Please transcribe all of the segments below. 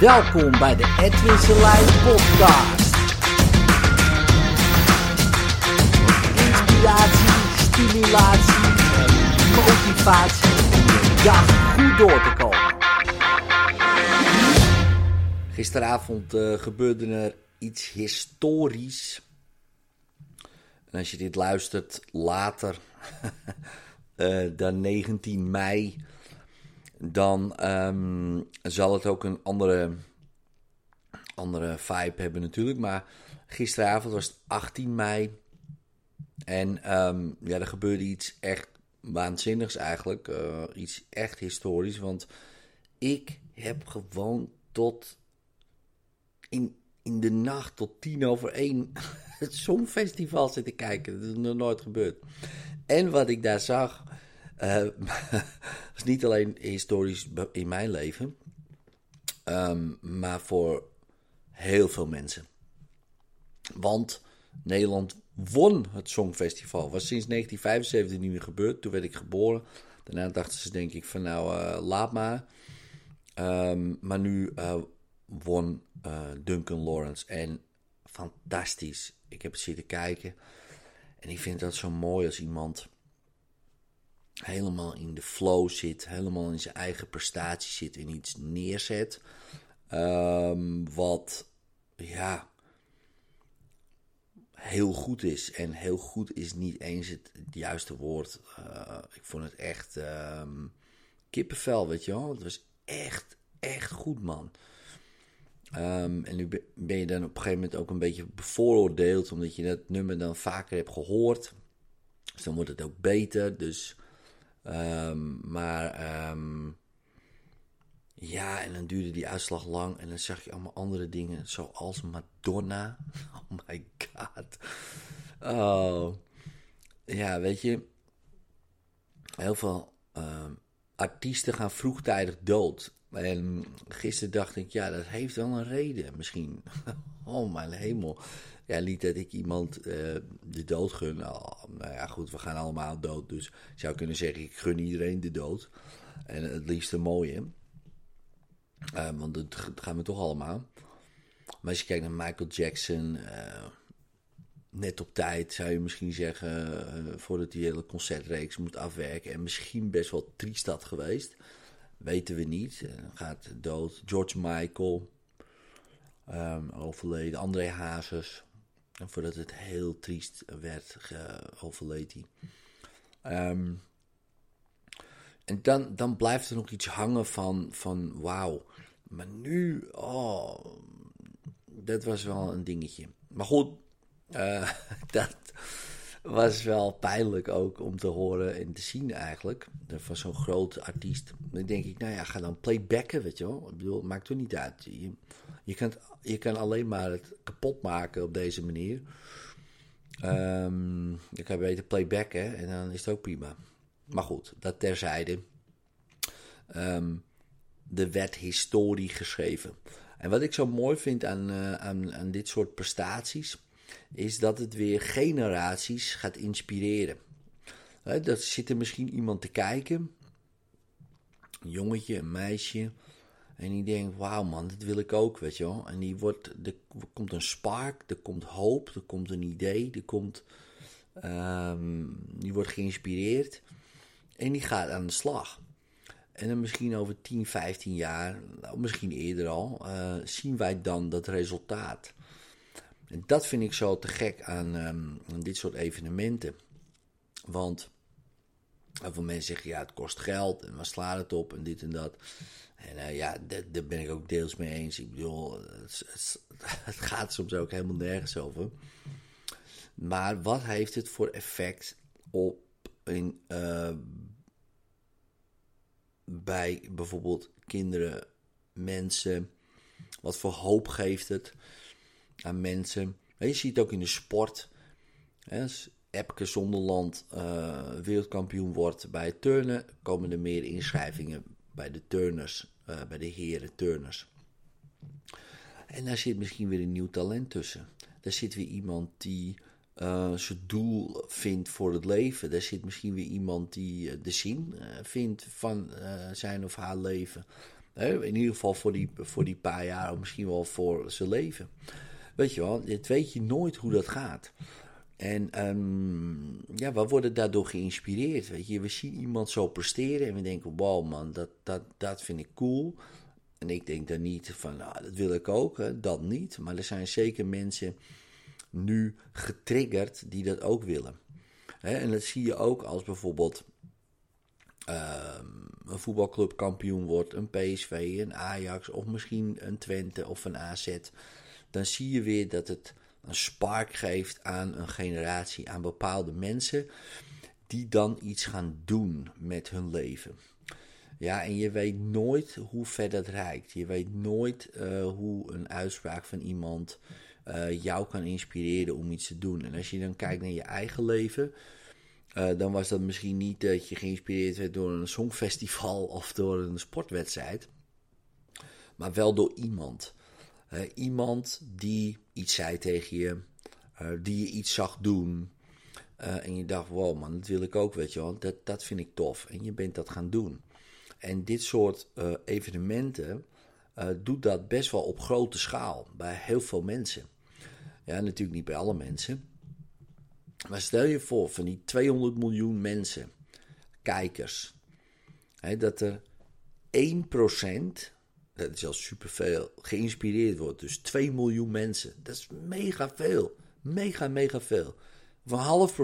Welkom bij de Edwin Slide Podcast. Inspiratie, stimulatie en motivatie om de dag goed door te komen. Gisteravond gebeurde er iets historisch. En als je dit luistert later, dan 19 mei... dan zal het ook een andere vibe hebben natuurlijk. Maar gisteravond was het 18 mei. En er gebeurde iets echt waanzinnigs eigenlijk. Iets echt historisch. Want ik heb gewoon tot in de nacht tot 1:10 het Songfestival zitten kijken. Dat is nog nooit gebeurd. En wat ik daar zag... is niet alleen historisch in mijn leven, maar voor heel veel mensen. Want Nederland won het Songfestival. Was sinds 1975 niet meer gebeurd. Toen werd ik geboren. Daarna dachten ze denk ik van laat maar. Maar nu won Duncan Laurence. En fantastisch. Ik heb zitten kijken. En ik vind dat zo mooi als iemand... helemaal in de flow zit, helemaal in zijn eigen prestatie zit en iets neerzet. Wat heel goed is. En heel goed is niet eens het juiste woord. Ik vond het echt kippenvel, weet je wel. Het was echt goed, man. En nu ben je dan op een gegeven moment ook een beetje bevooroordeeld, omdat je dat nummer dan vaker hebt gehoord. Dus dan wordt het ook beter, dus... en dan duurde die uitslag lang en dan zag je allemaal andere dingen, zoals Madonna. Oh my god. Oh. Ja, weet je, heel veel artiesten gaan vroegtijdig dood. En gisteren dacht ik, dat heeft wel een reden misschien. Oh mijn hemel. Ja, niet dat ik iemand de dood gun. We gaan allemaal dood. Dus ik zou kunnen zeggen, ik gun iedereen de dood. En het liefst een mooie. Want dat gaan we toch allemaal. Maar als je kijkt naar Michael Jackson. Net op tijd, zou je misschien zeggen. Voordat die hele concertreeks moet afwerken. En misschien best wel triest had geweest. Weten we niet. Gaat dood. George Michael. Overleden. André Hazes. En voordat het heel triest werd, overleed hij. En dan blijft er nog iets hangen van wauw. Maar nu, dat was wel een dingetje. Maar goed, dat was wel pijnlijk ook om te horen en te zien eigenlijk. Van zo'n groot artiest. Dan denk ik, ga dan playbacken, weet je wel. Ik bedoel, maakt toch niet uit. Je kan alleen maar het kapot maken op deze manier. Dan kan je beter playbacken en dan is het ook prima. Maar goed, dat terzijde. Er werd historie geschreven. En wat ik zo mooi vind aan dit soort prestaties... is dat het weer generaties gaat inspireren. Dat zit er misschien iemand te kijken. Een jongetje, een meisje... en die denkt, wauw man, dat wil ik ook, weet je wel. En er komt een spark, er komt hoop, er komt een idee, die wordt geïnspireerd. En die gaat aan de slag. En dan misschien over 10, 15 jaar, misschien eerder al, zien wij dan dat resultaat. En dat vind ik zo te gek aan dit soort evenementen. Want heel veel mensen zeggen, het kost geld en waar slaat het op en dit en dat... En daar ben ik ook deels mee eens. Ik bedoel, het gaat soms ook helemaal nergens over. Maar wat heeft het voor effect bij bijvoorbeeld kinderen, mensen? Wat voor hoop geeft het aan mensen? Je ziet het ook in de sport. Als Epke Zonderland wereldkampioen wordt bij het turnen, komen er meer inschrijvingen bij de turners, bij de heren turners. En daar zit misschien weer een nieuw talent tussen. Daar zit weer iemand die zijn doel vindt voor het leven. Daar zit misschien weer iemand die de zin vindt van zijn of haar leven. In ieder geval voor die paar jaar, of misschien wel voor zijn leven. Weet je wel, dit weet je nooit hoe dat gaat. En ja, we worden daardoor geïnspireerd. Weet je, we zien iemand zo presteren en we denken, wow man, dat vind ik cool. En ik denk dan niet van, nou, dat wil ik ook, hè? Dat niet. Maar er zijn zeker mensen nu getriggerd die dat ook willen. Hè? En dat zie je ook als bijvoorbeeld een voetbalclub kampioen wordt, een PSV, een Ajax of misschien een Twente of een AZ. Dan zie je weer dat het een spark geeft aan een generatie, aan bepaalde mensen die dan iets gaan doen met hun leven. Ja, en je weet nooit hoe ver dat reikt. Je weet nooit hoe een uitspraak van iemand jou kan inspireren om iets te doen. En als je dan kijkt naar je eigen leven, dan was dat misschien niet dat je geïnspireerd werd door een songfestival of door een sportwedstrijd, maar wel door iemand. Iemand die iets zei tegen je, die je iets zag doen. En je dacht, wow man, dat wil ik ook, weet je wel. Dat vind ik tof. En je bent dat gaan doen. En dit soort evenementen doet dat best wel op grote schaal. Bij heel veel mensen. Ja, natuurlijk niet bij alle mensen. Maar stel je voor, van die 200 miljoen mensen, kijkers, dat er 1%... dat is al superveel, geïnspireerd wordt. Dus 2 miljoen mensen. Dat is mega veel. Mega, mega veel. Of 0,5%.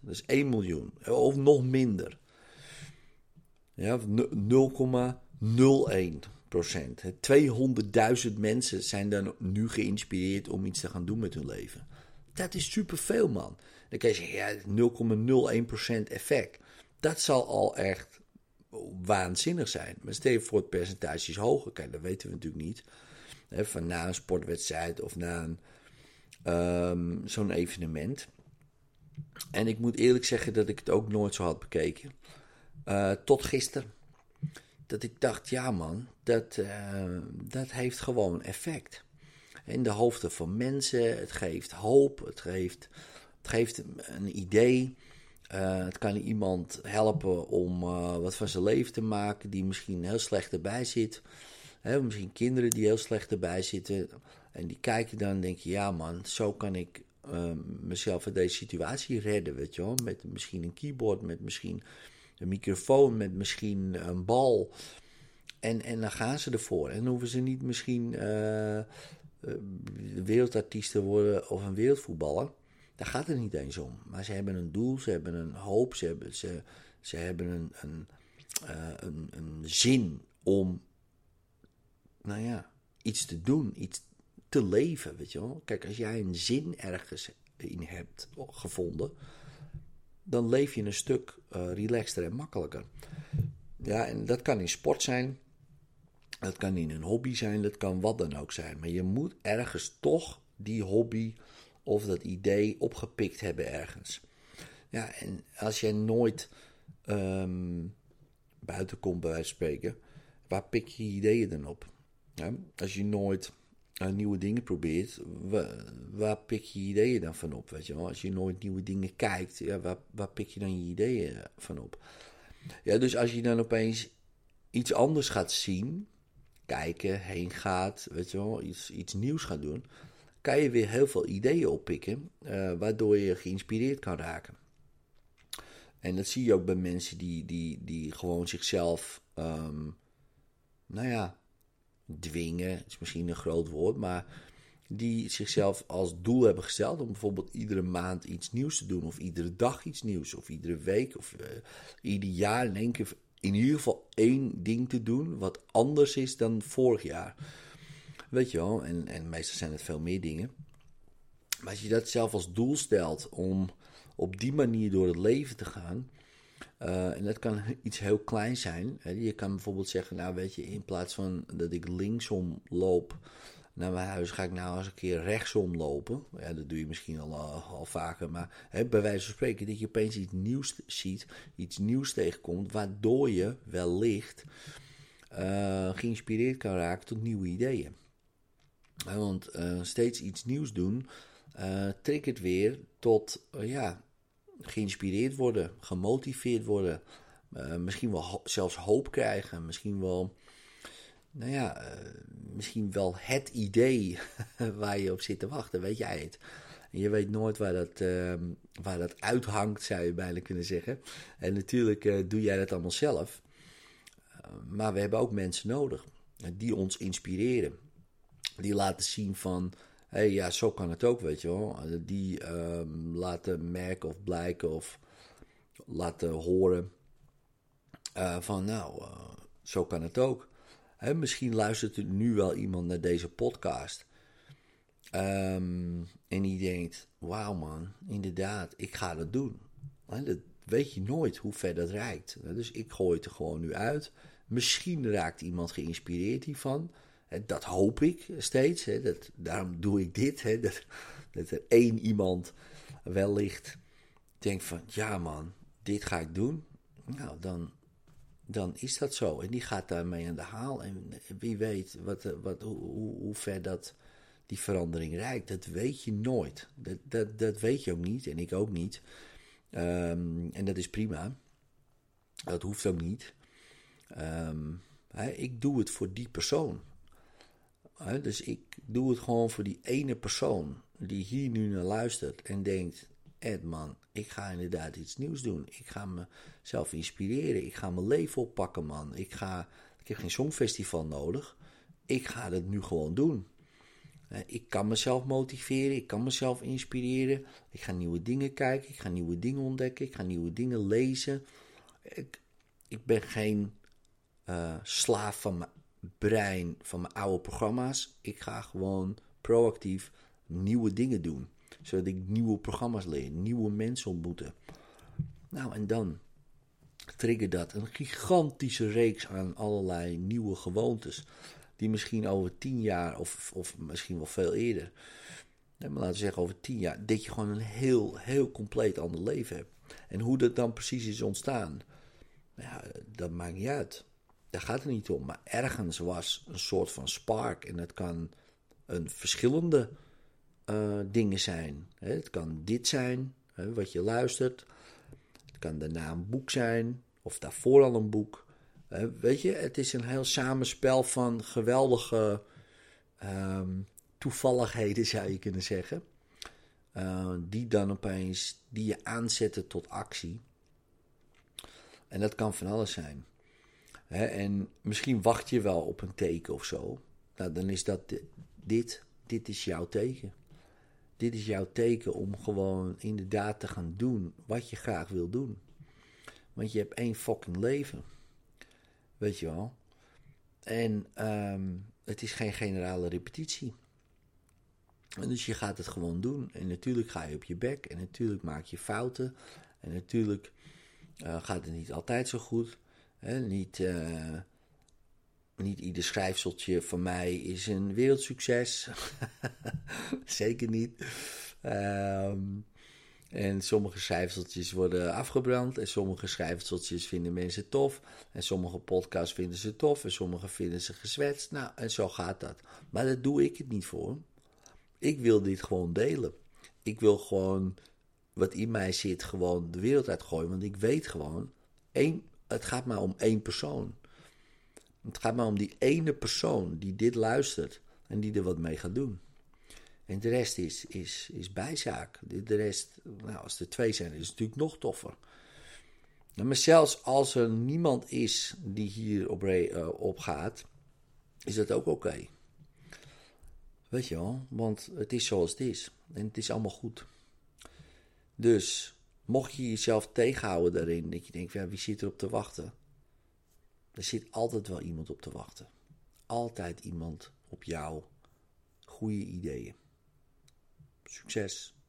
Dat is 1 miljoen. Of nog minder. Ja, 0,01%. 200.000 mensen zijn dan nu geïnspireerd om iets te gaan doen met hun leven. Dat is superveel, man. Dan kan je zeggen, ja, 0,01% effect. Dat zal al echt waanzinnig zijn. Maar stel je voor, het percentage is hoger. Kijk, dat weten we natuurlijk niet. He, van na een sportwedstrijd of na een, zo'n evenement. En ik moet eerlijk zeggen dat ik het ook nooit zo had bekeken. Tot gisteren. Dat ik dacht, ja man, dat heeft gewoon effect. In de hoofden van mensen. Het geeft hoop. Het geeft een idee. Het kan iemand helpen om wat van zijn leven te maken die misschien heel slecht erbij zit. Hè, misschien kinderen die heel slecht erbij zitten. En die kijken dan en denken, ja man, zo kan ik mezelf uit deze situatie redden. Weet je wel? Met misschien een keyboard, met misschien een microfoon, met misschien een bal. En dan gaan ze ervoor. En dan hoeven ze niet misschien wereldartiest te worden of een wereldvoetballer. Daar gaat het niet eens om. Maar ze hebben een doel, ze hebben een hoop, ze hebben een zin om, nou ja, iets te doen, iets te leven, weet je wel. Kijk, als jij een zin ergens in hebt gevonden, dan leef je een stuk relaxter en makkelijker. Ja, en dat kan in sport zijn, dat kan in een hobby zijn, dat kan wat dan ook zijn. Maar je moet ergens toch die hobby of dat idee opgepikt hebben ergens. Ja, en als jij nooit buiten komt, bij wijze van spreken, waar pik je ideeën dan op? Ja, als je nooit nieuwe dingen probeert, waar pik je ideeën dan van op? Weet je wel? Als je nooit nieuwe dingen kijkt, ja, waar pik je dan je ideeën van op? Ja, dus als je dan opeens iets anders gaat zien, kijken, heen gaat, weet je wel, iets nieuws gaat doen, kan je weer heel veel ideeën oppikken, waardoor je geïnspireerd kan raken. En dat zie je ook bij mensen die gewoon zichzelf, nou ja, dwingen, is misschien een groot woord, maar die zichzelf als doel hebben gesteld om bijvoorbeeld iedere maand iets nieuws te doen, of iedere dag iets nieuws, of iedere week, of ieder jaar in één keer, in ieder geval één ding te doen wat anders is dan vorig jaar. Weet je wel, en meestal zijn het veel meer dingen. Maar als je dat zelf als doel stelt om op die manier door het leven te gaan, en dat kan iets heel klein zijn. Hè. Je kan bijvoorbeeld zeggen, nou weet je, in plaats van dat ik linksom loop naar mijn huis, ga ik nou eens een keer rechtsom lopen. Ja, dat doe je misschien al vaker, maar hè, bij wijze van spreken dat je opeens iets nieuws ziet, iets nieuws tegenkomt, waardoor je wellicht geïnspireerd kan raken tot nieuwe ideeën. Want steeds iets nieuws doen triggert weer tot geïnspireerd worden, gemotiveerd worden. Misschien wel zelfs hoop krijgen. Misschien wel nou ja, misschien wel het idee waar je op zit te wachten, weet jij het. Je weet nooit waar dat uithangt, zou je bijna kunnen zeggen. En natuurlijk doe jij dat allemaal zelf. Maar we hebben ook mensen nodig die ons inspireren. Die laten zien van, hey, ja, zo kan het ook, weet je wel. Die laten merken of blijken of laten horen van, nou, zo kan het ook. Hè, misschien luistert er nu wel iemand naar deze podcast. En die denkt, wauw man, inderdaad, ik ga dat doen. Hè, dat weet je nooit hoe ver dat reikt. Dus ik gooi het er gewoon nu uit. Misschien raakt iemand geïnspireerd hiervan. Dat hoop ik steeds. Hè. Daarom doe ik dit. Hè. Dat er één iemand wellicht denkt van, ja man, dit ga ik doen. Nou, dan is dat zo. En die gaat daarmee aan de haal. En wie weet hoe ver dat die verandering reikt. Dat weet je nooit. Dat weet je ook niet. En ik ook niet. En dat is prima. Dat hoeft ook niet. Ik doe het voor die persoon. Dus ik doe het gewoon voor die ene persoon die hier nu naar luistert en denkt, Ed man, ik ga inderdaad iets nieuws doen. Ik ga mezelf inspireren. Ik ga mijn leven oppakken, man. Ik heb geen songfestival nodig. Ik ga dat nu gewoon doen. Ik kan mezelf motiveren. Ik kan mezelf inspireren. Ik ga nieuwe dingen kijken. Ik ga nieuwe dingen ontdekken. Ik ga nieuwe dingen lezen. Ik ben geen slaaf van mijn brein, van mijn oude programma's. Ik ga gewoon proactief nieuwe dingen doen. Zodat ik nieuwe programma's leer, nieuwe mensen ontmoeten. Nou, en dan trigger dat een gigantische reeks aan allerlei nieuwe gewoontes. Die misschien over 10 jaar, of misschien wel veel eerder, maar laten we zeggen over 10 jaar, dat je gewoon een heel, heel compleet ander leven hebt. En hoe dat dan precies is ontstaan, ja, dat maakt niet uit. Daar gaat het niet om. Maar ergens was een soort van spark. En dat kan een verschillende dingen zijn. Het kan dit zijn, wat je luistert. Het kan daarna een boek zijn. Of daarvoor al een boek. Weet je, het is een heel samenspel van geweldige toevalligheden, zou je kunnen zeggen. Die dan opeens, die je aanzetten tot actie. En dat kan van alles zijn. He, en misschien wacht je wel op een teken of zo. Nou, dan is dat dit. Dit is jouw teken. Dit is jouw teken om gewoon inderdaad te gaan doen wat je graag wil doen. Want je hebt 1 fucking leven. Weet je wel. En het is geen generale repetitie. En dus je gaat het gewoon doen. En natuurlijk ga je op je bek. En natuurlijk maak je fouten. En natuurlijk gaat het niet altijd zo goed. Niet ieder schrijfseltje van mij is een wereldsucces. Zeker niet. En sommige schrijfseltjes worden afgebrand. En sommige schrijfseltjes vinden mensen tof. En sommige podcasts vinden ze tof. En sommige vinden ze gezwetst. Nou, en zo gaat dat. Maar daar doe ik het niet voor. Ik wil dit gewoon delen. Ik wil gewoon wat in mij zit gewoon de wereld uitgooien. Want ik weet gewoon, het gaat maar om 1 persoon. Het gaat maar om die ene persoon die dit luistert en die er wat mee gaat doen. En de rest is bijzaak. De rest, nou, als er 2 zijn, is het natuurlijk nog toffer. Maar zelfs als er niemand is die hier op gaat, is dat ook oké. Weet je wel, want het is zoals het is. En het is allemaal goed. Dus mocht je jezelf tegenhouden daarin, dat je denkt, ja, wie zit er op te wachten? Er zit altijd wel iemand op te wachten. Altijd iemand op jouw goede ideeën. Succes!